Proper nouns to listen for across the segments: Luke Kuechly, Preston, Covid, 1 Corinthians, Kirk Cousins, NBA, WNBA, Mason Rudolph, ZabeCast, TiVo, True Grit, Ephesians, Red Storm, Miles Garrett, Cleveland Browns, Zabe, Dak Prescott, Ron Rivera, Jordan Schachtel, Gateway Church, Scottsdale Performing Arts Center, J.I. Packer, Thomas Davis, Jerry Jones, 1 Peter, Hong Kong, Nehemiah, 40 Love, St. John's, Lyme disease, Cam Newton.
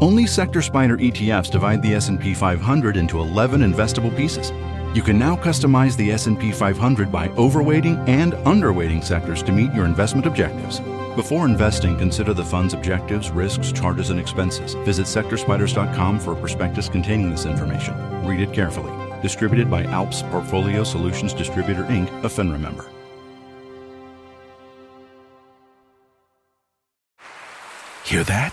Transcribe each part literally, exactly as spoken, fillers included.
Only Sector Spider E T Fs divide the S and P five hundred into eleven investable pieces. You can now customize the S and P five hundred by overweighting and underweighting sectors to meet your investment objectives. Before investing, consider the fund's objectives, risks, charges, and expenses. Visit sector spiders dot com for a prospectus containing this information. Read it carefully. Distributed by Alps Portfolio Solutions Distributor, Incorporated, a FINRA member. Hear that?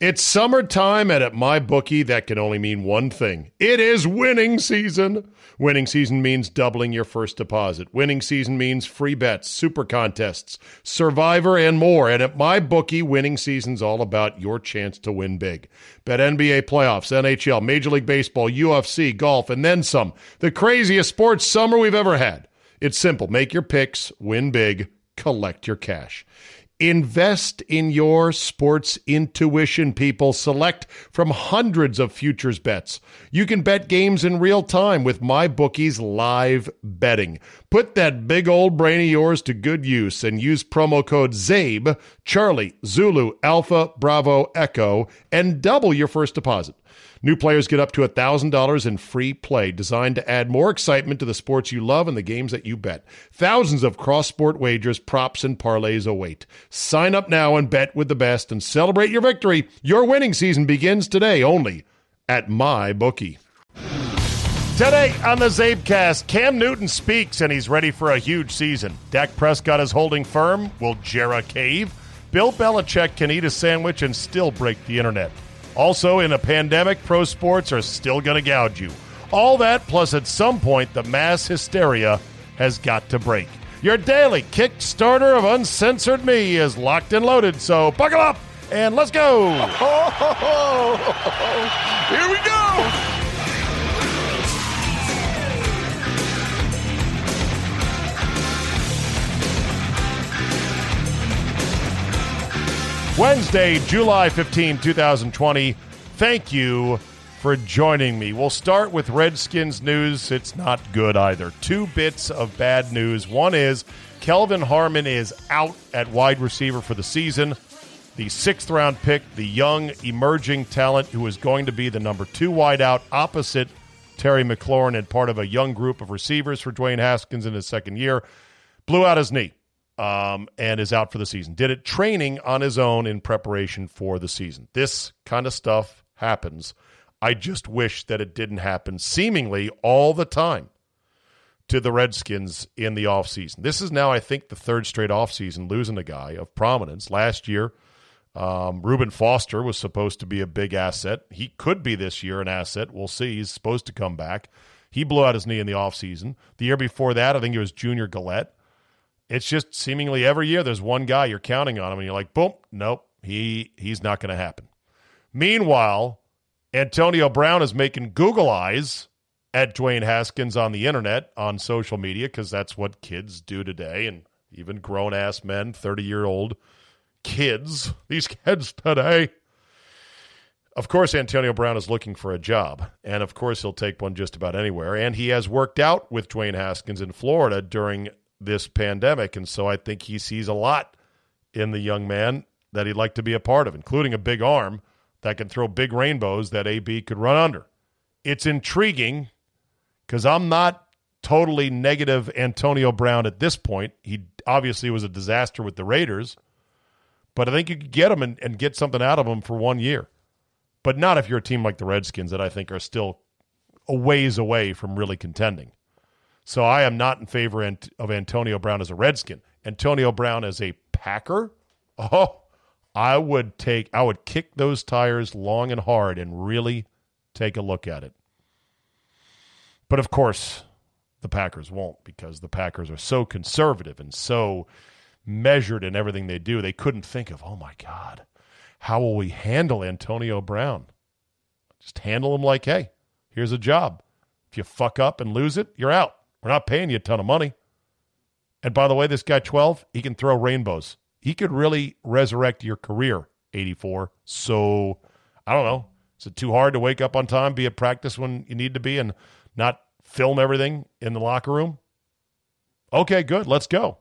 It's summertime, and at MyBookie, that can only mean one thing. It is winning season. Winning season means doubling your first deposit. Winning season means free bets, super contests, Survivor, and more. And at MyBookie, winning season's all about your chance to win big. Bet N B A playoffs, N H L, Major League Baseball, U F C, golf, and then some. The craziest sports summer we've ever had. It's simple. Make your picks, win big, collect your cash. Invest in your sports intuition, people. Select from hundreds of futures bets. You can bet games in real time with MyBookie's live betting. Put that big old brain of yours to good use and use promo code ZABE, Charlie, Zulu, Alpha, Bravo, Echo, and double your first deposit. New players get up to one thousand dollars in free play, designed to add more excitement to the sports you love and the games that you bet. Thousands of cross-sport wagers, props, and parlays await. Sign up now and bet with the best and celebrate your victory. Your winning season begins today only at MyBookie. Today on the Zabecast, Cam Newton speaks and he's ready for a huge season. Dak Prescott is holding firm. Will Jera cave? Bill Belichick can eat a sandwich and still break the internet. Also, in a pandemic, pro sports are still going to gouge you. All that, plus at some point, the mass hysteria has got to break. Your daily Kickstarter of Uncensored Me is locked and loaded, so buckle up and let's go! Oh, ho, ho, ho, ho. Here we go! Wednesday, July fifteenth, twenty twenty. Thank you for joining me. We'll start with Redskins news. It's not good either. Two bits of bad news. One is Kelvin Harmon is out at wide receiver for the season. The sixth round pick, the young emerging talent who is going to be the number two wideout opposite Terry McLaurin and part of a young group of receivers for Dwayne Haskins in his second year, blew out his knee. Um, and is out for the season. Did it training on his own in preparation for the season. This kind of stuff happens. I just wish that it didn't happen seemingly all the time to the Redskins in the offseason. This is now, I think, the third straight offseason losing a guy of prominence. Last year, um, Reuben Foster was supposed to be a big asset. He could be this year an asset. We'll see. He's supposed to come back. He blew out his knee in the offseason. The year before that, I think it was Junior Gallette. It's just seemingly every year there's one guy you're counting on him, and you're like, boom, nope, he he's not going to happen. Meanwhile, Antonio Brown is making Google eyes at Dwayne Haskins on the internet, on social media, because that's what kids do today, and even grown-ass men, thirty-year-old kids, these kids today. Of course, Antonio Brown is looking for a job, and of course he'll take one just about anywhere, and he has worked out with Dwayne Haskins in Florida during this pandemic, and so I think he sees a lot in the young man that he'd like to be a part of, including a big arm that can throw big rainbows that A B could run under. It's intriguing because I'm not totally negative Antonio Brown at this point. He obviously was a disaster with the Raiders, but I think you could get him and, and get something out of him for one year, but not if you're a team like the Redskins that I think are still a ways away from really contending. So I am not in favor of Antonio Brown as a Redskin. Antonio Brown as a Packer? Oh, I would take, I would kick those tires long and hard and really take a look at it. But of course, the Packers won't, because the Packers are so conservative and so measured in everything they do. They couldn't think of, oh my God, how will we handle Antonio Brown? Just handle them like, hey, here's a job. If you fuck up and lose it, you're out. We're not paying you a ton of money. And by the way, this guy, twelve, he can throw rainbows. He could really resurrect your career, eighty-four. So, I don't know. Is it too hard to wake up on time, be at practice when you need to be, and not film everything in the locker room? Okay, good. Let's go.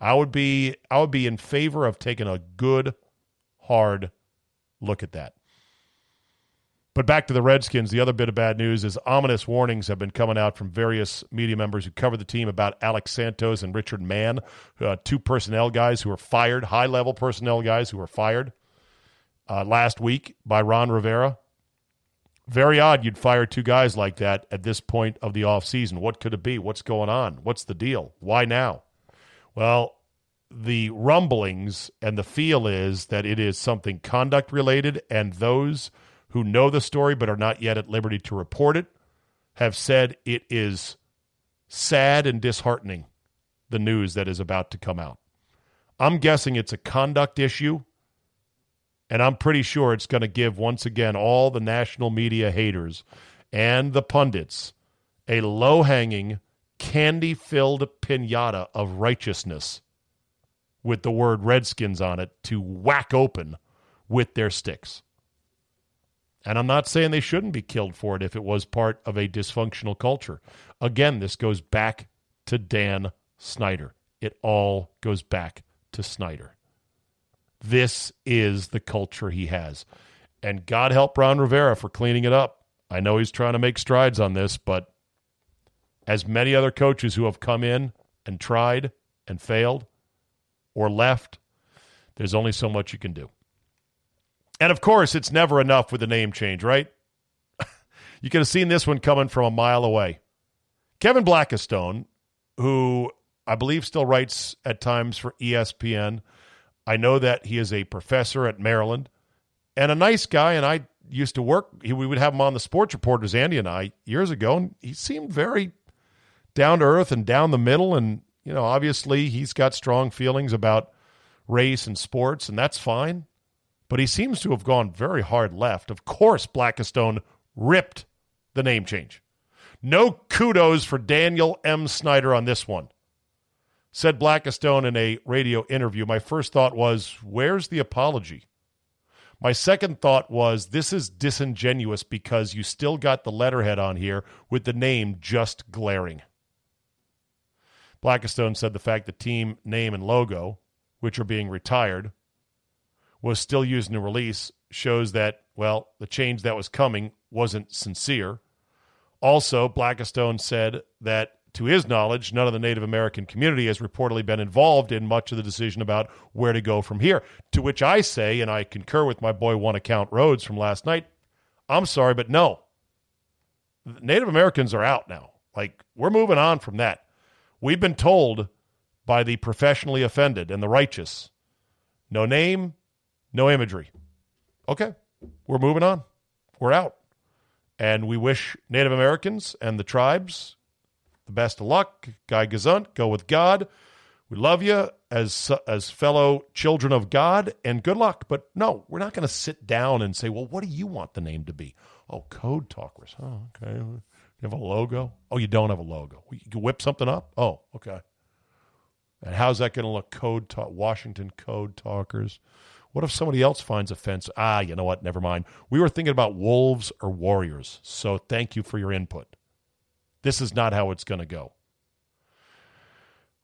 I would be, I would be in favor of taking a good, hard look at that. But back to the Redskins, the other bit of bad news is ominous warnings have been coming out from various media members who cover the team about Alex Santos and Richard Mann, uh, two personnel guys who were fired, high-level personnel guys who were fired uh, last week by Ron Rivera. Very odd you'd fire two guys like that at this point of the offseason. What could it be? What's going on? What's the deal? Why now? Well, the rumblings and the feel is that it is something conduct-related, and those who know the story but are not yet at liberty to report it, have said it is sad and disheartening, the news that is about to come out. I'm guessing it's a conduct issue, and I'm pretty sure it's going to give, once again, all the national media haters and the pundits a low-hanging, candy-filled piñata of righteousness with the word Redskins on it to whack open with their sticks. And I'm not saying they shouldn't be killed for it if it was part of a dysfunctional culture. Again, this goes back to Dan Snyder. It all goes back to Snyder. This is the culture he has. And God help Ron Rivera for cleaning it up. I know he's trying to make strides on this, but as many other coaches who have come in and tried and failed or left, there's only so much you can do. And, of course, it's never enough with a name change, right? You could have seen this one coming from a mile away. Kevin Blackistone, who I believe still writes at times for E S P N. I know that he is a professor at Maryland and a nice guy, and I used to work. He, we would have him on the Sports Reporters, Andy and I, years ago, and he seemed very down-to-earth and down the middle. And, you know, obviously he's got strong feelings about race and sports, and that's fine. But he seems to have gone very hard left. Of course, Blackistone ripped the name change. No kudos for Daniel M. Snyder on this one. Said Blackistone in a radio interview, my first thought was, where's the apology? My second thought was, this is disingenuous because you still got the letterhead on here with the name just glaring. Blackistone said the fact the team name and logo, which are being retired, was still used in the release shows that, well, the change that was coming wasn't sincere. Also, Blackistone said that, to his knowledge, none of the Native American community has reportedly been involved in much of the decision about where to go from here. To which I say, and I concur with my boy One Account Rhodes from last night, I'm sorry, but no. Native Americans are out now. Like, we're moving on from that. We've been told by the professionally offended and the righteous, no name, no imagery. Okay, we're moving on. We're out. And we wish Native Americans and the tribes the best of luck. Guy Gazunt, go with God. We love you as, as fellow children of God, and good luck. But no, we're not going to sit down and say, well, what do you want the name to be? Oh, Code Talkers. Oh, okay. You have a logo? Oh, you don't have a logo. You can whip something up? Oh, okay. And how's that going to look? Code ta- Washington Code Talkers. What if somebody else finds offense? Ah, you know what? Never mind. We were thinking about wolves or warriors, so thank you for your input. This is not how it's going to go.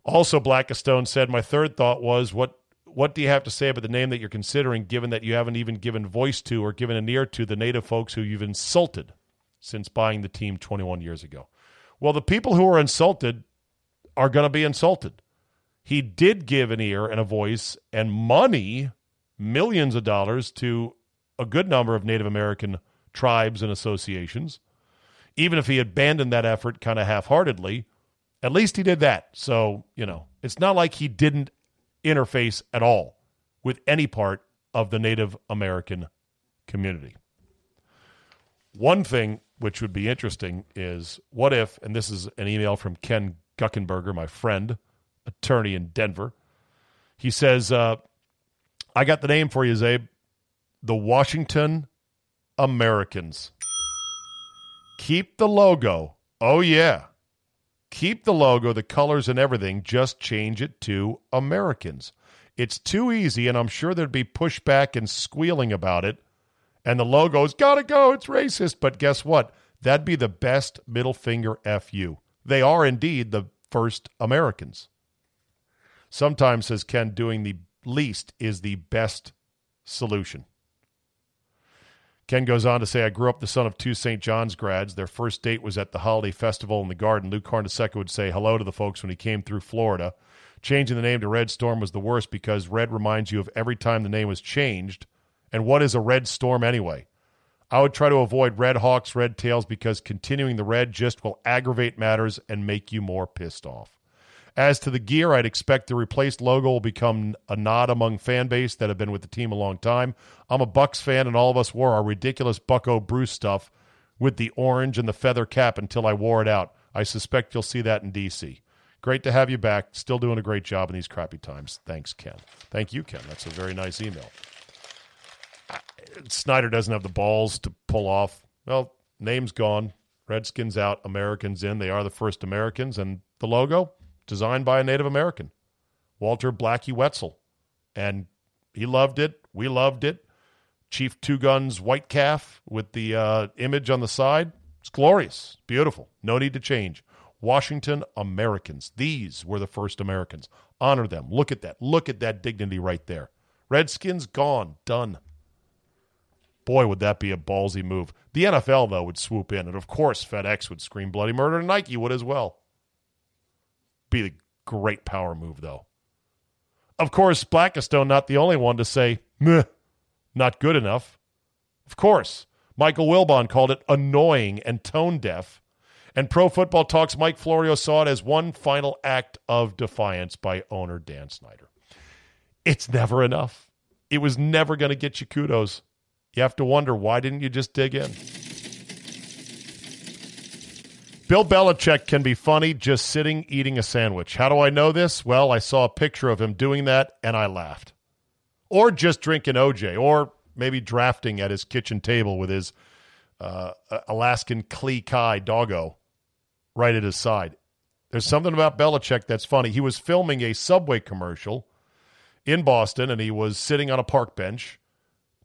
Also, Blackistone said, my third thought was, what What do you have to say about the name that you're considering, given that you haven't even given voice to or given an ear to the Native folks who you've insulted since buying the team twenty-one years ago? Well, the people who are insulted are going to be insulted. He did give an ear and a voice and money, millions of dollars, to a good number of Native American tribes and associations. Even if he abandoned that effort kind of half-heartedly, at least he did that. So, you know, it's not like he didn't interface at all with any part of the Native American community. One thing which would be interesting is, what if, and this is an email from Ken Guckenberger, my friend, attorney in Denver. He says, uh, I got the name for you, Zabe. The Washington Americans. Keep the logo. Oh, yeah. Keep the logo, the colors, and everything. Just change it to Americans. It's too easy, and I'm sure there'd be pushback and squealing about it. And the logo's got to go. It's racist. But guess what? That'd be the best middle finger F you. They are indeed the first Americans. Sometimes, says Ken, doing the least is the best solution. Ken goes on to say, I grew up the son of two Saint John's grads. Their first date was at the holiday festival in the garden. Lou Carnesecca would say hello to the folks when he came through Florida. Changing the name to Red Storm was the worst because red reminds you of every time the name was changed. And what is a red storm anyway? I would try to avoid red hawks, red tails, because continuing the red just will aggravate matters and make you more pissed off. As to the gear, I'd expect the replaced logo will become a nod among fan base that have been with the team a long time. I'm a Bucks fan, and all of us wore our ridiculous Bucko Bruce stuff with the orange and the feather cap until I wore it out. I suspect you'll see that in D C. Great to have you back. Still doing a great job in these crappy times. Thanks, Ken. Thank you, Ken. That's a very nice email. Snyder doesn't have the balls to pull off. Well, name's gone. Redskins out, Americans in. They are the first Americans, and the logo? Designed by a Native American, Walter Blackie Wetzel. And he loved it. We loved it. Chief Two Guns White Calf with the uh, image on the side. It's glorious. Beautiful. No need to change. Washington Americans. These were the first Americans. Honor them. Look at that. Look at that dignity right there. Redskins gone. Done. Boy, would that be a ballsy move. The N F L, though, would swoop in. And, of course, FedEx would scream bloody murder. And Nike would as well. Be the great power move, though. Of course, Blackistone not the only one to say, meh, not good enough. Of course, Michael Wilbon called it annoying and tone deaf. And Pro Football Talk's Mike Florio saw it as one final act of defiance by owner Dan Snyder. It's never enough. It was never going to get you kudos. You have to wonder, why didn't you just dig in? Bill Belichick can be funny just sitting eating a sandwich. How do I know this? Well, I saw a picture of him doing that, and I laughed. Or just drinking O J, or maybe drafting at his kitchen table with his uh, Alaskan Klee-Kai doggo right at his side. There's something about Belichick that's funny. He was filming a Subway commercial in Boston, and he was sitting on a park bench.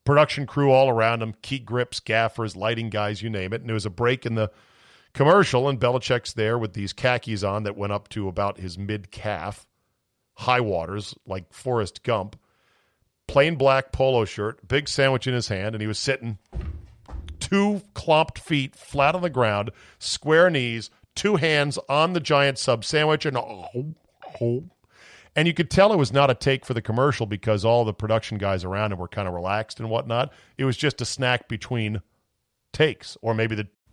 Production crew all around him, key grips, gaffers, lighting guys, you name it. And there was a break in the commercial, and Belichick's there with these khakis on that went up to about his mid-calf, high waters, like Forrest Gump, plain black polo shirt, big sandwich in his hand, and he was sitting two clomped feet flat on the ground, square knees, two hands on the giant sub sandwich, and oh, oh. And you could tell it was not a take for the commercial because all the production guys around him were kind of relaxed and whatnot. It was just a snack between takes, or maybe the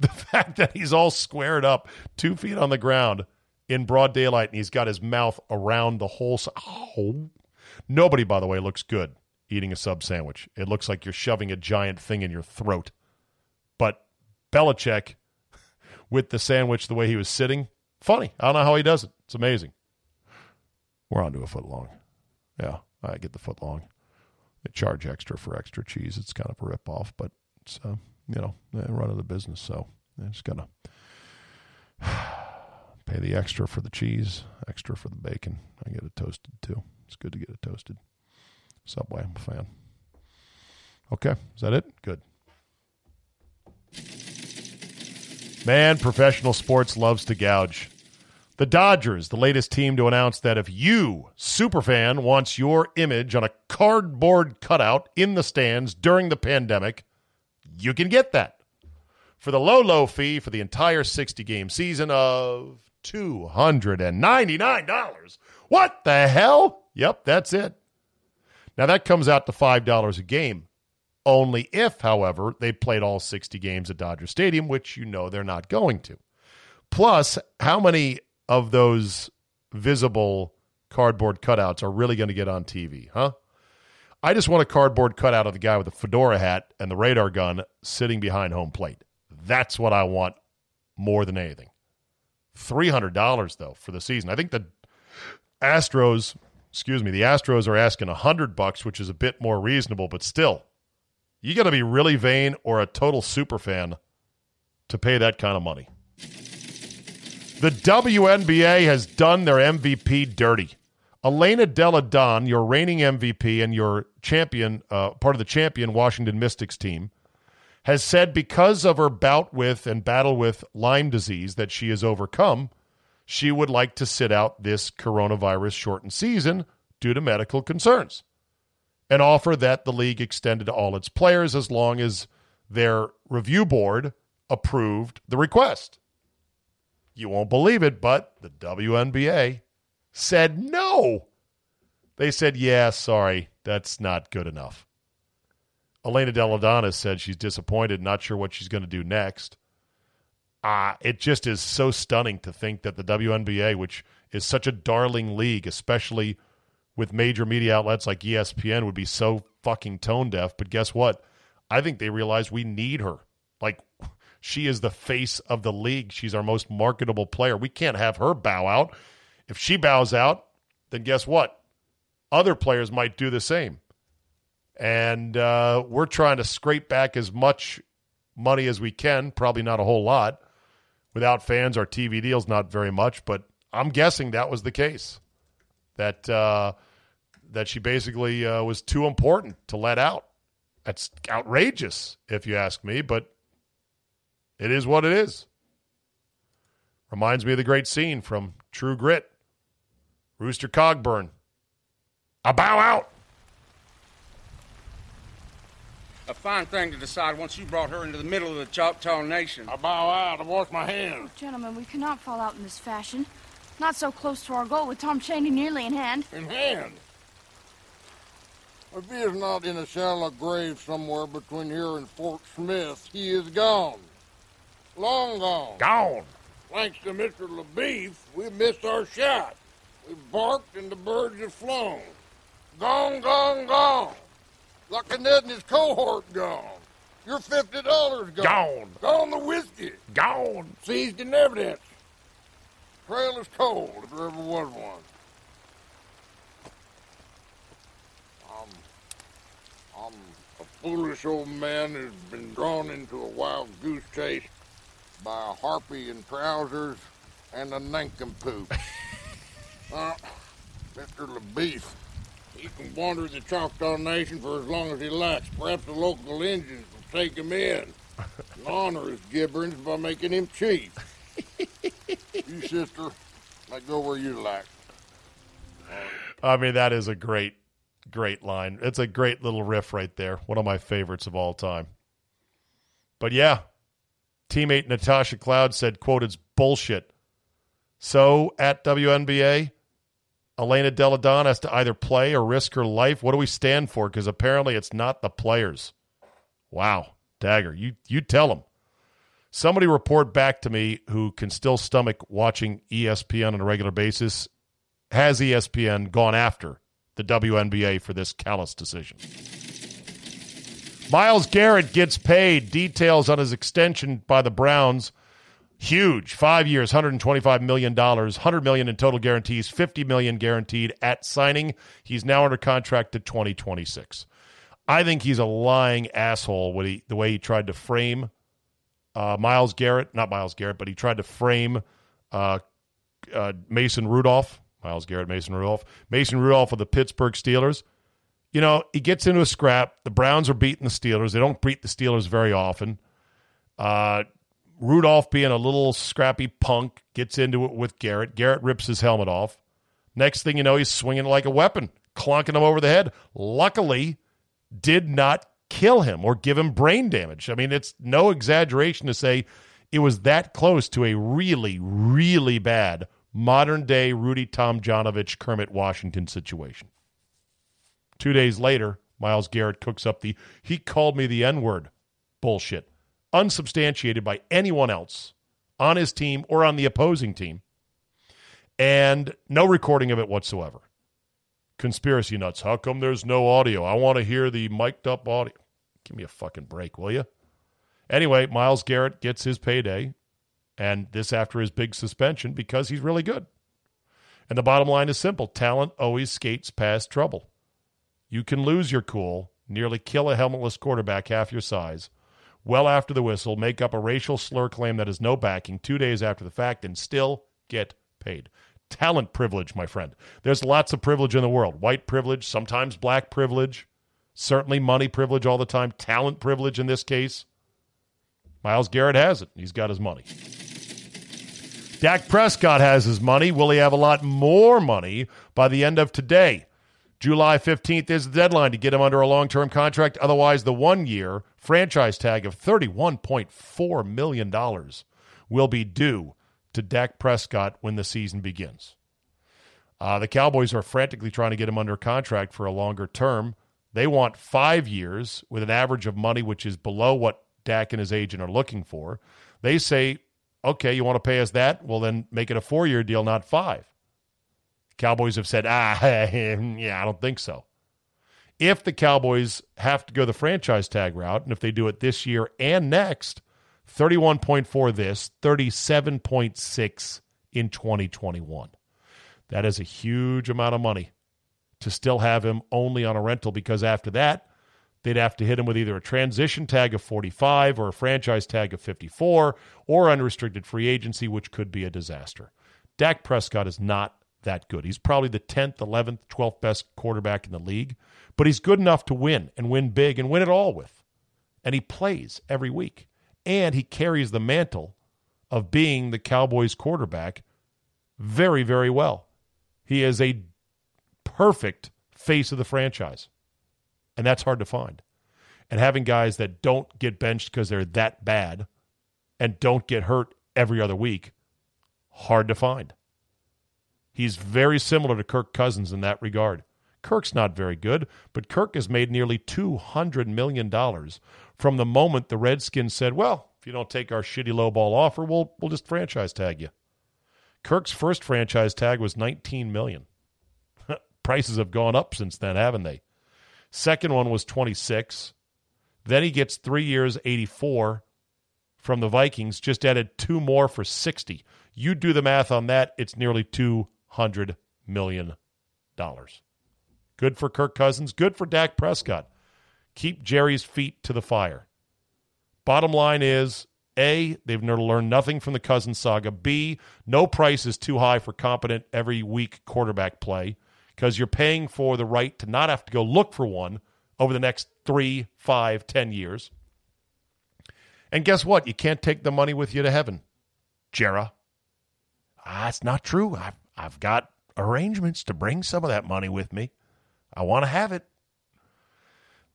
The fact that he's all squared up, two feet on the ground in broad daylight, and he's got his mouth around the whole... Oh. Nobody, by the way, looks good eating a sub sandwich. It looks like you're shoving a giant thing in your throat. But Belichick, with the sandwich the way he was sitting, funny. I don't know how he does it. It's amazing. We're on to a foot long. Yeah, I get the foot long. They charge extra for extra cheese. It's kind of a ripoff, but it's... Uh, you know, running the business, so they're just going to pay the extra for the cheese, extra for the bacon. I get it toasted, too. It's good to get it toasted. Subway, I'm a fan. Okay. Is that it? Good. Man, professional sports loves to gouge. The Dodgers, the latest team to announce that if you, superfan, wants your image on a cardboard cutout in the stands during the pandemic, you can get that for the low, low fee for the entire sixty-game season of two hundred ninety-nine dollars. What the hell? Yep, that's it. Now, that comes out to five dollars a game. Only if, however, they played all sixty games at Dodger Stadium, which you know they're not going to. Plus, how many of those visible cardboard cutouts are really going to get on T V, huh? I just want a cardboard cutout of the guy with the fedora hat and the radar gun sitting behind home plate. That's what I want more than anything. three hundred dollars, though, for the season. I think the Astros, excuse me, the Astros are asking one hundred bucks, which is a bit more reasonable, but still, you got to be really vain or a total super fan to pay that kind of money. The W N B A has done their M V P dirty. Elena Delle Donne, your reigning M V P and your champion, uh, part of the champion Washington Mystics team, has said because of her bout with and battle with Lyme disease that she has overcome, she would like to sit out this coronavirus shortened season due to medical concerns, an offer that the league extended to all its players as long as their review board approved the request. You won't believe it, but the W N B A said no. They said, yeah, sorry, that's not good enough. Elena Delle Donne said she's disappointed, not sure what she's going to do next. Uh, it just is so stunning to think that the W N B A, which is such a darling league, especially with major media outlets like E S P N, would be so fucking tone deaf. But guess what? I think they realize we need her. Like, she is the face of the league. She's our most marketable player. We can't have her bow out. If she bows out, then guess what? Other players might do the same. And uh, we're trying to scrape back as much money as we can, probably not a whole lot. Without fans, our T V deal's not very much, but I'm guessing that was the case, that uh, that she basically uh, was too important to let out. That's outrageous, if you ask me, but it is what it is. Reminds me of the great scene from True Grit. Rooster Cogburn. I bow out. A fine thing to decide once you brought her into the middle of the Choctaw Nation. I bow out. I wash my hands. Oh, gentlemen, we cannot fall out in this fashion. Not so close to our goal with Tom Cheney nearly in hand. In hand? If he is not in a shallow grave somewhere between here and Fort Smith, he is gone. Long gone. Gone. Thanks to Mister LaBeef, we missed our shot. We barked and the birds have flown. Gone, gone, gone. Lucky Ned and his cohort gone. Your fifty dollars gone. Gone. Gone the whiskey. Gone. Seized in evidence. Trail is cold, if there ever was one. I'm, I'm a foolish old man who's been drawn into a wild goose chase by a harpy in trousers and a nincompoop. uh, Mister LaBeef. He can wander the Choctaw Nation for as long as he likes. Perhaps the local Indians will take him in and honor his gibberings by making him chief. You, sister, I go where you like. I mean, that is a great, great line. It's a great little riff right there. One of my favorites of all time. But yeah, teammate Natasha Cloud said, quote, it's bullshit. So at W N B A, Elena Delle Donne has to either play or risk her life. What do we stand for? Because apparently it's not the players. Wow. Dagger, you, you tell them. Somebody report back to me who can still stomach watching E S P N on a regular basis. Has E S P N gone after the W N B A for this callous decision? Miles Garrett gets paid. Details on his extension by the Browns. Huge. Five years, one hundred twenty-five million dollars, one hundred million dollars in total guarantees, fifty million dollars guaranteed at signing. He's now under contract to twenty twenty-six. I think he's a lying asshole when he, the way he tried to frame uh, Miles Garrett. Not Miles Garrett, but he tried to frame uh, uh, Mason Rudolph. Miles Garrett, Mason Rudolph. Mason Rudolph of the Pittsburgh Steelers. you know, he gets into a scrap. The Browns are beating the Steelers. They don't beat the Steelers very often. Uh, Rudolph, being a little scrappy punk, gets into it with Garrett. Garrett rips his helmet off. Next thing you know, he's swinging like a weapon, clonking him over the head. Luckily, did not kill him or give him brain damage. I mean, it's no exaggeration to say it was that close to a really, really bad modern-day Rudy Tomjanovich, Kermit Washington situation. Two days later, Miles Garrett cooks up the "he called me the N-word" bullshit, unsubstantiated by anyone else on his team or on the opposing team, and no recording of it whatsoever. Conspiracy nuts. How come there's no audio? I want to hear the mic'd up audio. Give me a fucking break, will you? Anyway, Miles Garrett gets his payday, and this after his big suspension, because he's really good. And the bottom line is simple. Talent always skates past trouble. You can lose your cool, nearly kill a helmetless quarterback half your size, well after the whistle, make up a racial slur claim that has no backing two days after the fact, and still get paid. Talent privilege, my friend. There's lots of privilege in the world. White privilege, sometimes black privilege, certainly money privilege all the time, talent privilege in this case. Miles Garrett has it. He's got his money. Dak Prescott has his money. Will he have a lot more money by the end of today? July fifteenth is the deadline to get him under a long-term contract. Otherwise, the one-year franchise tag of thirty-one point four million dollars will be due to Dak Prescott when the season begins. Uh, the Cowboys are frantically trying to get him under contract for a longer term. They want five years with an average of money which is below what Dak and his agent are looking for. They say, okay, you want to pay us that? Well, then make it a four-year deal, not five. Cowboys have said, ah, yeah, I don't think so. If the Cowboys have to go the franchise tag route, and if they do it this year and next, thirty-one point four this, thirty-seven point six in twenty twenty-one. That is a huge amount of money to still have him only on a rental, because after that, they'd have to hit him with either a transition tag of forty-five or a franchise tag of fifty-four or unrestricted free agency, which could be a disaster. Dak Prescott is not that good. He's probably the tenth, eleventh, twelfth best quarterback in the league, but he's good enough to win and win big and win it all with. And he plays every week. And he carries the mantle of being the Cowboys quarterback very, very well. He is a perfect face of the franchise. And that's hard to find. And having guys that don't get benched because they're that bad and don't get hurt every other week, hard to find. He's very similar to Kirk Cousins in that regard. Kirk's not very good, but Kirk has made nearly two hundred million dollars from the moment the Redskins said, well, if you don't take our shitty lowball offer, we'll we'll just franchise tag you. Kirk's first franchise tag was nineteen million dollars. Prices have gone up since then, haven't they? Second one was twenty-six. Then he gets three years, eighty-four from the Vikings, just added two more for sixty. You do the math on that, it's nearly two hundred million dollars. Good for Kirk Cousins. Good for Dak Prescott. Keep Jerry's feet to the fire. Bottom line is, A, they've learned nothing from the Cousins saga. B, no price is too high for competent every week quarterback play, because you're paying for the right to not have to go look for one over the next three, five, ten years. And guess what? You can't take the money with you to heaven, Jera. Ah, it's not true. I've, I've got arrangements to bring some of that money with me. I want to have it.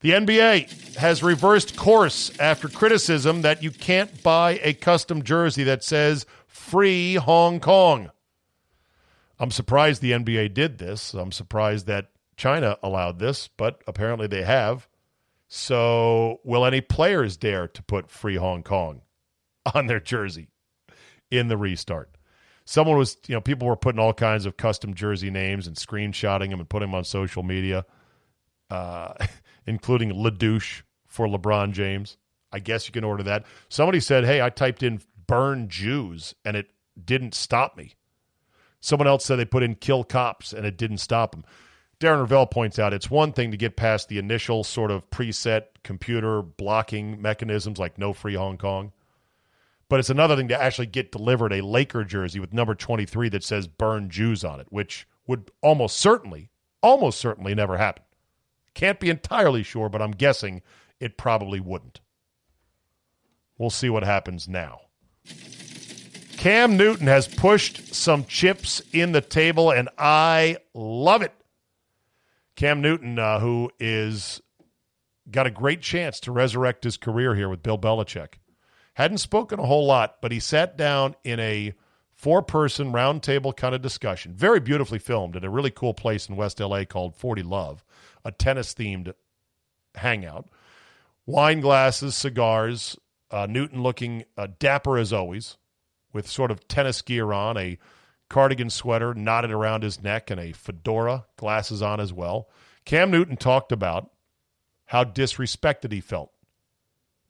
The N B A has reversed course after criticism that you can't buy a custom jersey that says "Free Hong Kong." I'm surprised the N B A did this. I'm surprised that China allowed this, but apparently they have. So will any players dare to put "Free Hong Kong" on their jersey in the restart? Someone was, you know, people were putting all kinds of custom jersey names and screenshotting them and putting them on social media. Uh including LaDouche for LeBron James. I guess you can order that. Somebody said, hey, I typed in burn Jews, and it didn't stop me. Someone else said they put in kill cops, and it didn't stop them. Darren Revelle points out it's one thing to get past the initial sort of preset computer blocking mechanisms like no free Hong Kong, but it's another thing to actually get delivered a Laker jersey with number twenty-three that says burn Jews on it, which would almost certainly, almost certainly never happen. Can't be entirely sure, but I'm guessing it probably wouldn't. We'll see what happens now. Cam Newton has pushed some chips in the table, and I love it. Cam Newton, uh, who is got a great chance to resurrect his career here with Bill Belichick. Hadn't spoken a whole lot, but he sat down in a four-person roundtable kind of discussion. Very beautifully filmed at a really cool place in West L A called forty Love, a tennis-themed hangout. Wine glasses, cigars, uh, Newton looking uh, dapper as always, with sort of tennis gear on, a cardigan sweater knotted around his neck, and a fedora, glasses on as well. Cam Newton talked about how disrespected he felt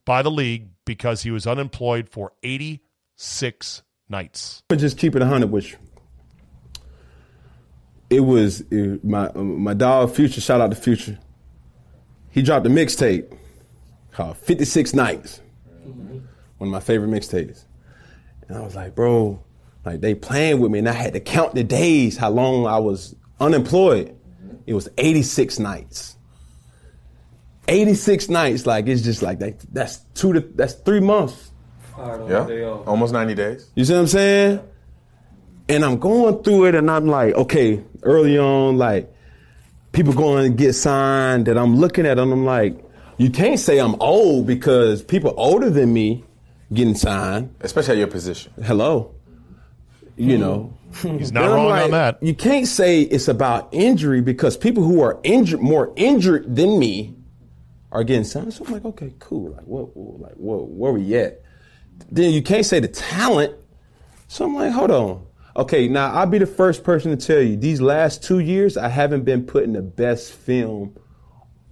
by the league because he was unemployed for eighty-six nights. But just keep it one hundred, which it was it, my my dog Future, shout out to Future. He dropped a mixtape called fifty-six nights, one of my favorite mixtapes. And I was like, bro, like they playing with me, and I had to count the days how long I was unemployed. It was eighty-six nights. eighty-six nights, like it's just like that, that's two to that's three months. Yeah, almost ninety days. You see what I'm saying? And I'm going through it, and I'm like, okay, early on, like people going to get signed that I'm looking at, and I'm like, you can't say I'm old because people older than me getting signed, especially at your position. Hello, you know, he's not wrong like, on that. You can't say it's about injury because people who are injured, more injured than me, are getting signed. So I'm like, okay, cool. Like, what, like, what, where we at? Then you can't say the talent. So I'm like, hold on. Okay, now I'll be the first person to tell you, these last two years, I haven't been putting the best film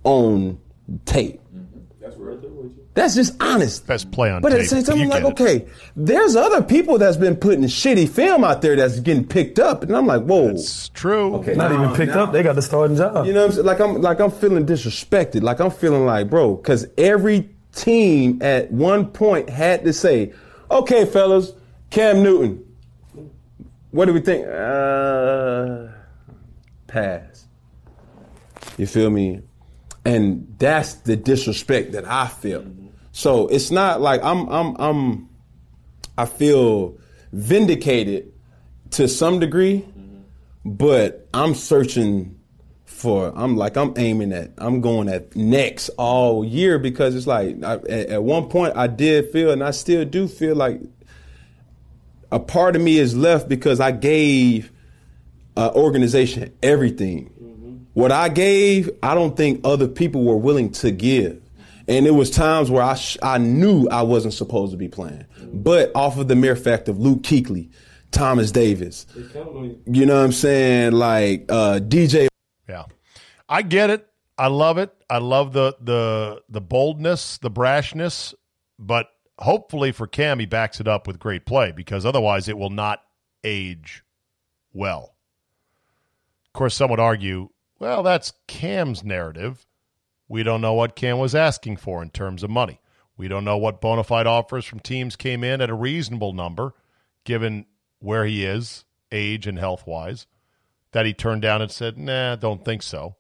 on tape. Mm-hmm. That's real good with you. That's just honest. Best play on but tape. But at the same time, you I'm like, it. Okay, there's other people that's been putting shitty film out there that's getting picked up, and I'm like, whoa. That's true. Okay, not no, even picked no. up. They got the starting job. You know what I'm saying? Like I'm, like I'm feeling disrespected. Like I'm feeling like, bro, because every team at one point had to say, okay, fellas, Cam Newton, what do we think? Uh, pass. You feel me? And that's the disrespect that I feel. Mm-hmm. So it's not like I'm, I'm, I'm, I feel vindicated to some degree, mm-hmm. but I'm searching for, I'm like, I'm aiming at, I'm going at next all year because it's like, I, at, at one point I did feel, and I still do feel like a part of me is left because I gave uh, organization everything. What I gave, I don't think other people were willing to give. And it was times where I sh- I knew I wasn't supposed to be playing. But off of the mere fact of Luke Kuechly, Thomas Davis, you know what I'm saying, like uh, D J. Yeah, I get it. I love it. I love the the the boldness, the brashness. But hopefully for Cam, he backs it up with great play because otherwise it will not age well. Of course, some would argue, well, that's Cam's narrative. We don't know what Cam was asking for in terms of money. We don't know what bona fide offers from teams came in at a reasonable number, given where he is, age and health-wise, that he turned down and said, nah, don't think so.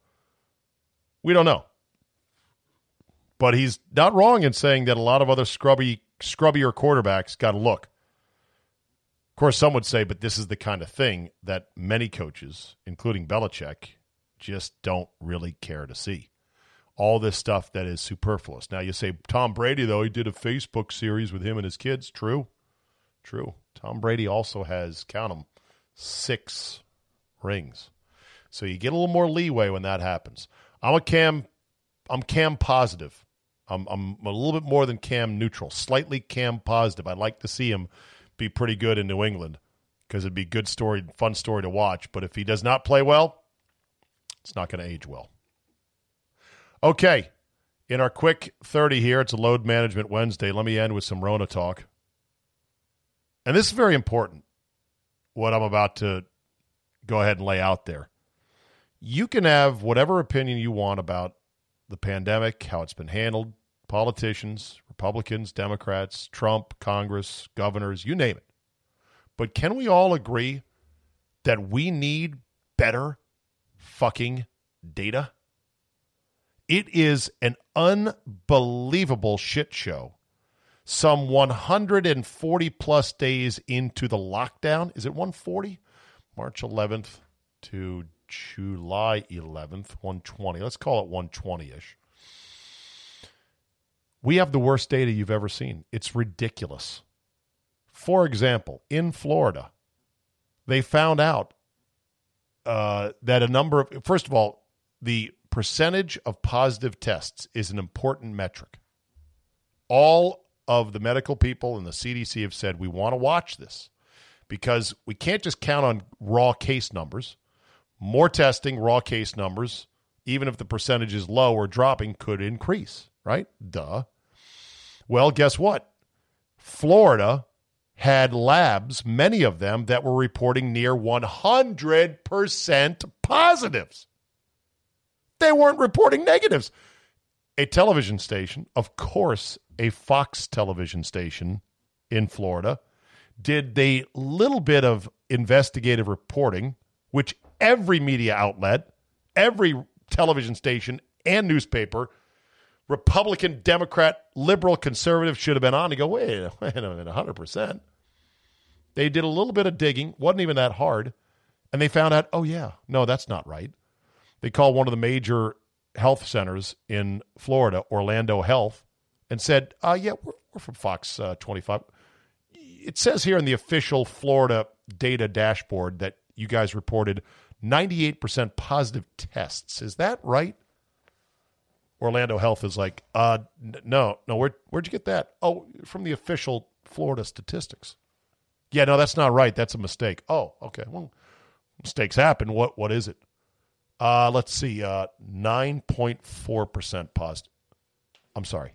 We don't know. But he's not wrong in saying that a lot of other scrubby, scrubbier quarterbacks got a look. Of course, some would say, but this is the kind of thing that many coaches, including Belichick, just don't really care to see. All this stuff that is superfluous. Now you say, Tom Brady, though, he did a Facebook series with him and his kids. True. True. Tom Brady also has, count them, six rings. So you get a little more leeway when that happens. I'm a Cam, I'm Cam positive. I'm, I'm a little bit more than Cam neutral. Slightly Cam positive. I'd like to see him be pretty good in New England because it'd be a good story, fun story to watch. But if he does not play well, it's not going to age well. Okay, in our quick thirty here, it's a load management Wednesday. Let me end with some Rona talk. And this is very important, what I'm about to go ahead and lay out there. You can have whatever opinion you want about the pandemic, how it's been handled, politicians, Republicans, Democrats, Trump, Congress, governors, you name it. But can we all agree that we need better fucking data? It is an unbelievable shit show. Some one hundred forty plus days into the lockdown. Is it one forty? March eleventh to July eleventh, one twenty. Let's call it one twenty-ish. We have the worst data you've ever seen. It's ridiculous. For example, in Florida, they found out uh, that a number of, first of all, the percentage of positive tests is an important metric. All of the medical people and the C D C have said, we want to watch this because we can't just count on raw case numbers. More testing, raw case numbers, even if the percentage is low or dropping, could increase. Right? Duh. Well, guess what? Florida had labs, many of them, that were reporting near one hundred percent positives. They weren't reporting negatives. A television station, of course, a Fox television station in Florida, did the little bit of investigative reporting, which every media outlet, every television station and newspaper, Republican, Democrat, liberal, conservative should have been on to go, wait, wait a minute, one hundred percent. They did a little bit of digging, wasn't even that hard, and they found out, oh, yeah, no, that's not right. They called one of the major health centers in Florida, Orlando Health, and said, uh, yeah, we're, we're from Fox uh, twenty-five. It says here in the official Florida data dashboard that you guys reported ninety-eight percent positive tests. Is that right? Orlando Health is like, uh, n- no, no, where, where'd you get that? Oh, from the official Florida statistics. Yeah, no, that's not right. That's a mistake. Oh, okay. Well, mistakes happen. What, what is it? Uh, let's see, uh, nine point four percent positive. I'm sorry,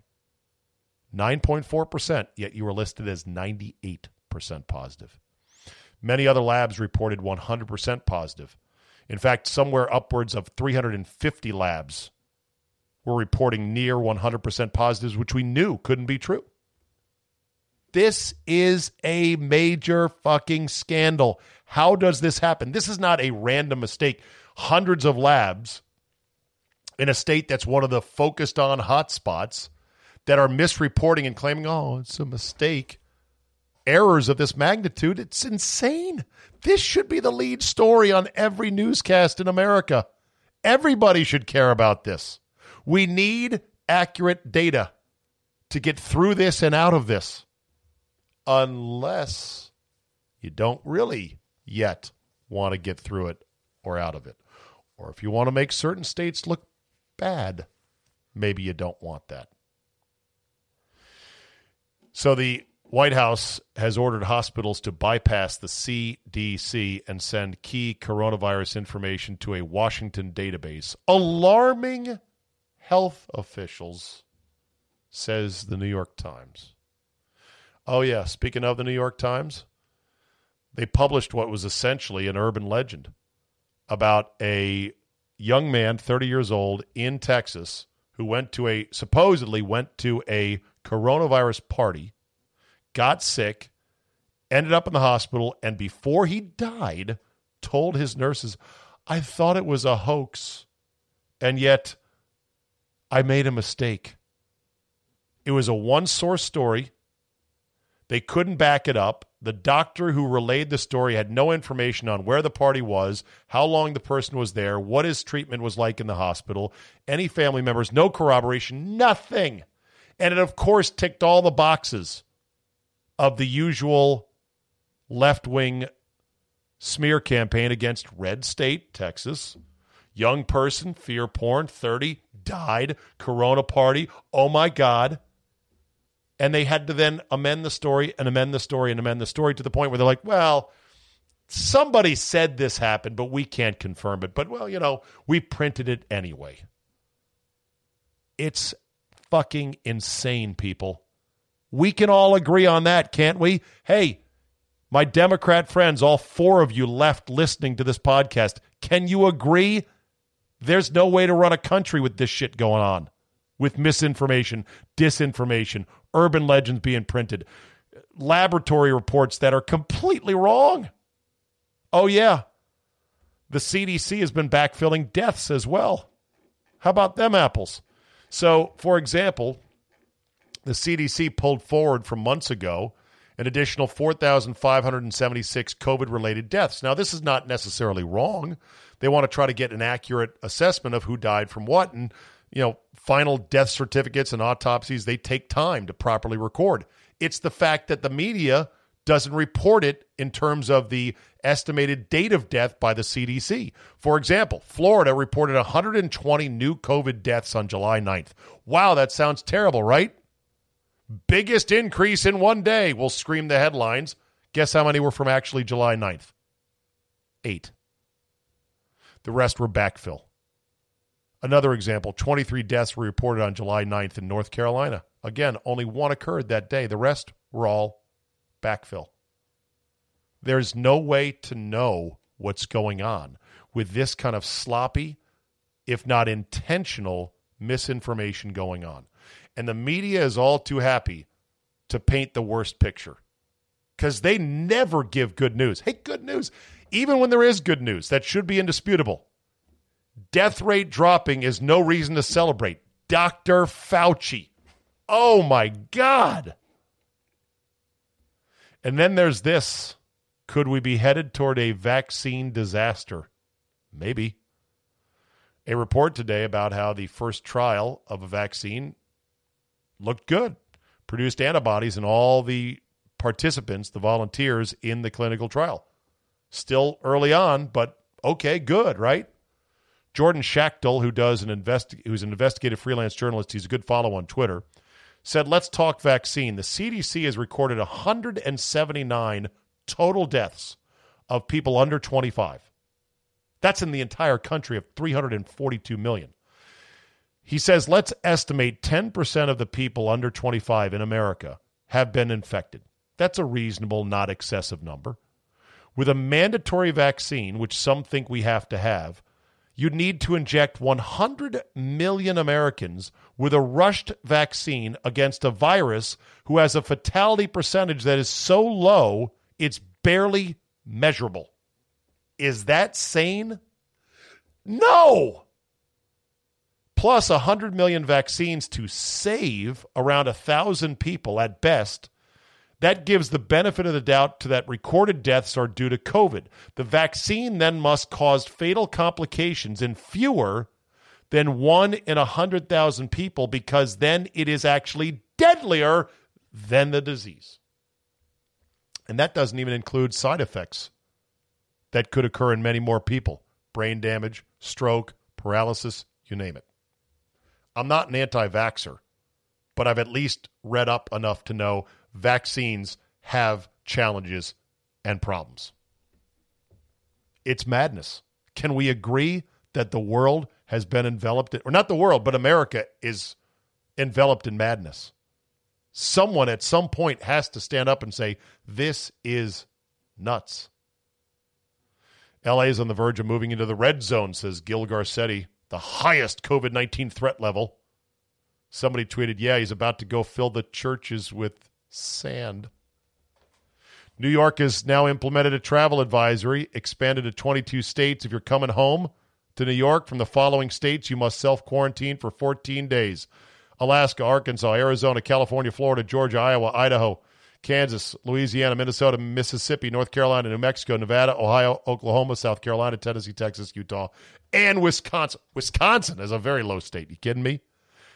nine point four percent, yet you were listed as ninety-eight percent positive. Many other labs reported one hundred percent positive. In fact, somewhere upwards of three hundred fifty labs were reporting near one hundred percent positives, which we knew couldn't be true. This is a major fucking scandal. How does this happen? This is not a random mistake. Hundreds of labs in a state that's one of the focused on hotspots that are misreporting and claiming, oh, it's a mistake. Errors of this magnitude, it's insane. This should be the lead story on every newscast in America. Everybody should care about this. We need accurate data to get through this and out of this, unless you don't really yet want to get through it or out of it. Or if you want to make certain states look bad, maybe you don't want that. So the White House has ordered hospitals to bypass the C D C and send key coronavirus information to a Washington database, alarming health officials, says the New York Times. Oh, yeah, speaking of the New York Times, they published what was essentially an urban legend about a young man, thirty years old, in Texas, who went to a, supposedly went to a coronavirus party, got sick, ended up in the hospital, and before he died, told his nurses, I thought it was a hoax, and yet I made a mistake. It was a one-source story. They couldn't back it up. The doctor who relayed the story had no information on where the party was, how long the person was there, what his treatment was like in the hospital, any family members, no corroboration, nothing. And it, of course, ticked all the boxes of the usual left-wing smear campaign against red state, Texas. Young person, fear porn, thirty, died, corona party, oh my God. And they had to then amend the story and amend the story and amend the story to the point where they're like, well, somebody said this happened, but we can't confirm it. But, well, you know, we printed it anyway. It's fucking insane, people. We can all agree on that, can't we? Hey, my Democrat friends, all four of you left listening to this podcast, can you agree? There's no way to run a country with this shit going on, with misinformation, disinformation, urban legends being printed, laboratory reports that are completely wrong. Oh, yeah. The C D C has been backfilling deaths as well. How about them apples? So, for example, the C D C pulled forward from months ago an additional four thousand five hundred seventy-six COVID-related deaths. Now, this is not necessarily wrong. They want to try to get an accurate assessment of who died from what. And, you know, final death certificates and autopsies, they take time to properly record. It's the fact that the media doesn't report it in terms of the estimated date of death by the C D C. For example, Florida reported one hundred twenty new COVID deaths on July ninth. Wow, that sounds terrible, right? Biggest increase in one day, will scream the headlines. Guess how many were from actually July ninth? Eight. The rest were backfill. Another example, twenty-three deaths were reported on July ninth in North Carolina. Again, only one occurred that day. The rest were all backfill. There's no way to know what's going on with this kind of sloppy, if not intentional, misinformation going on. And the media is all too happy to paint the worst picture because they never give good news. Hey, good news. Even when there is good news, that should be indisputable. Death rate dropping is no reason to celebrate. Doctor Fauci. Oh, my God. And then there's this. Could we be headed toward a vaccine disaster? Maybe. A report today about how the first trial of a vaccine looked good, produced antibodies in all the participants, the volunteers in the clinical trial. Still early on, but okay, good, right? Jordan Schachtel, who does an investi- who's an investigative freelance journalist, he's a good follow on Twitter, said, let's talk vaccine. The C D C has recorded one hundred seventy-nine total deaths of people under twenty-five. That's in the entire country of three hundred forty-two million. He says, let's estimate ten percent of the people under twenty-five in America have been infected. That's a reasonable, not excessive number. With a mandatory vaccine, which some think we have to have, you need to inject one hundred million Americans with a rushed vaccine against a virus who has a fatality percentage that is so low, it's barely measurable. Is that sane? No! Plus one hundred million vaccines to save around one thousand people at best, that gives the benefit of the doubt to that recorded deaths are due to COVID. The vaccine then must cause fatal complications in fewer than one in one hundred thousand people because then it is actually deadlier than the disease. And that doesn't even include side effects that could occur in many more people. Brain damage, stroke, paralysis, you name it. I'm not an anti-vaxxer, but I've at least read up enough to know vaccines have challenges and problems. It's madness. Can we agree that the world has been enveloped, in, or not the world, but America is enveloped in madness? Someone at some point has to stand up and say, this is nuts. L A is on the verge of moving into the red zone, says Gil Garcetti. The highest COVID nineteen threat level. Somebody tweeted, yeah, he's about to go fill the churches with sand. New York has now implemented a travel advisory, expanded to twenty-two states. If you're coming home to New York from the following states, you must self-quarantine for fourteen days. Alaska, Arkansas, Arizona, California, Florida, Georgia, Iowa, Idaho, Kansas, Louisiana, Minnesota, Mississippi, North Carolina, New Mexico, Nevada, Ohio, Oklahoma, South Carolina, Tennessee, Texas, Utah, and Wisconsin. Wisconsin is a very low state. You kidding me?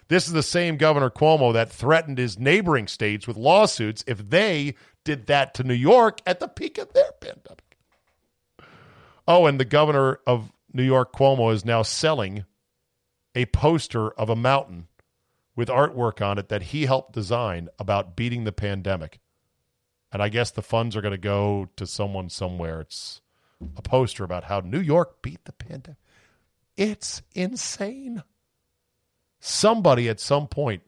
This is the same Governor Cuomo that threatened his neighboring states with lawsuits if they did that to New York at the peak of their pandemic. Oh, and the governor of New York, Cuomo, is now selling a poster of a mountain with artwork on it that he helped design about beating the pandemic. And I guess the funds are going to go to someone somewhere. It's a poster about how New York beat the pandemic. It's insane. Somebody at some point,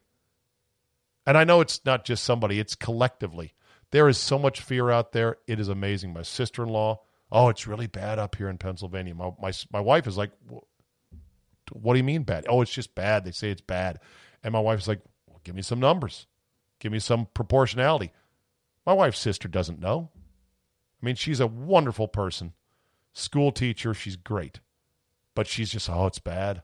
and I know it's not just somebody, it's collectively. There is so much fear out there. It is amazing. My sister-in-law, oh, it's really bad up here in Pennsylvania. My my, my wife is like, what do you mean bad? Oh, it's just bad. They say it's bad. And my wife's like, well, give me some numbers. Give me some proportionality. My wife's sister doesn't know. I mean, she's a wonderful person. School teacher, she's great. But she's just, oh, it's bad.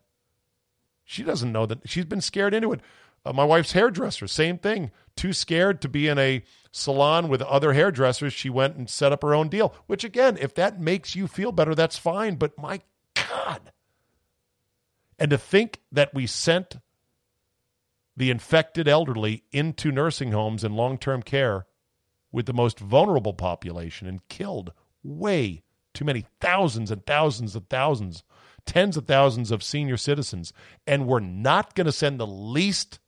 She doesn't know that. She's been scared into it. Uh, my wife's hairdresser, same thing. Too scared to be in a salon with other hairdressers. She went and set up her own deal, which, again, if that makes you feel better, that's fine. But my God. And to think that we sent the infected elderly into nursing homes and long-term care with the most vulnerable population and killed way too many thousands and thousands and thousands, tens of thousands of senior citizens, and we're not going to send the least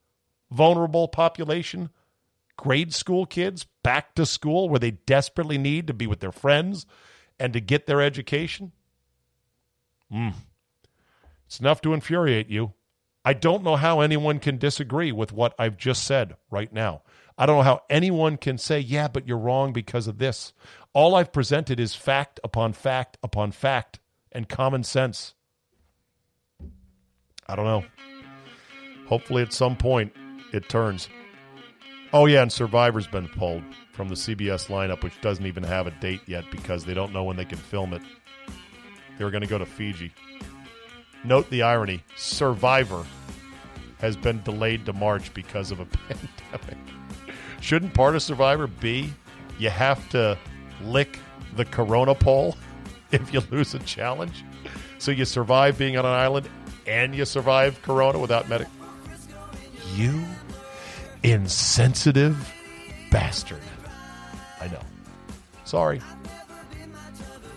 vulnerable population, grade school kids, back to school where they desperately need to be with their friends and to get their education? Mm. It's enough to infuriate you. I don't know how anyone can disagree with what I've just said right now. I don't know how anyone can say, yeah, but you're wrong because of this. All I've presented is fact upon fact upon fact and common sense. I don't know. Hopefully at some point it turns. Oh, yeah, and Survivor's been pulled from the C B S lineup, which doesn't even have a date yet because they don't know when they can film it. They're going to go to Fiji. Note the irony. Survivor has been delayed to March because of a pandemic. Shouldn't part of Survivor be you have to lick the corona pole if you lose a challenge? So you survive being on an island and you survive corona without medic. You insensitive bastard. I know. Sorry.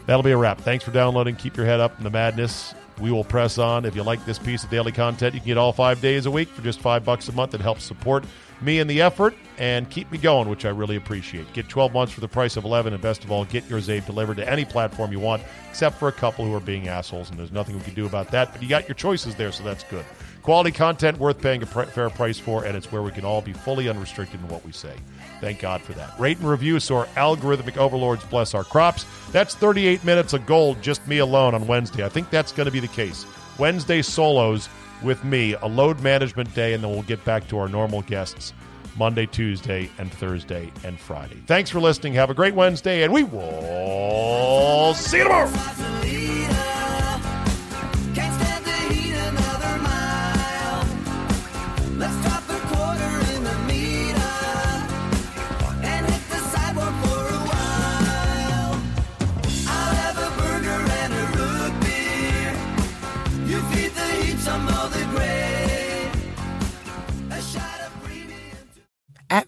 That'll be a wrap. Thanks for downloading. Keep your head up in the madness. We will press on. If you like this piece of daily content, you can get all five days a week for just five bucks a month. It helps support me in the effort and keep me going, which I really appreciate. Get twelve months for the price of eleven, and best of all, get your Zave delivered to any platform you want, except for a couple who are being assholes, and there's nothing we can do about that. But you got your choices there, so that's good. Quality content worth paying a pr- fair price for, and it's where we can all be fully unrestricted in what we say. Thank God for that. Rate and review so our algorithmic overlords bless our crops. That's thirty-eight minutes of gold, just me alone on Wednesday. I think that's going to be the case. Wednesday solos with me, a load management day, and then we'll get back to our normal guests Monday, Tuesday, and Thursday, and Friday. Thanks for listening. Have a great Wednesday, and we will see you tomorrow. At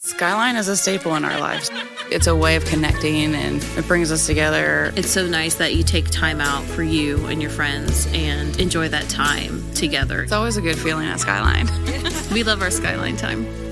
Skyline is a staple in our lives. It's a way of connecting and it brings us together. It's so nice that you take time out for you and your friends and enjoy that time together. It's always a good feeling at Skyline. We love our Skyline time.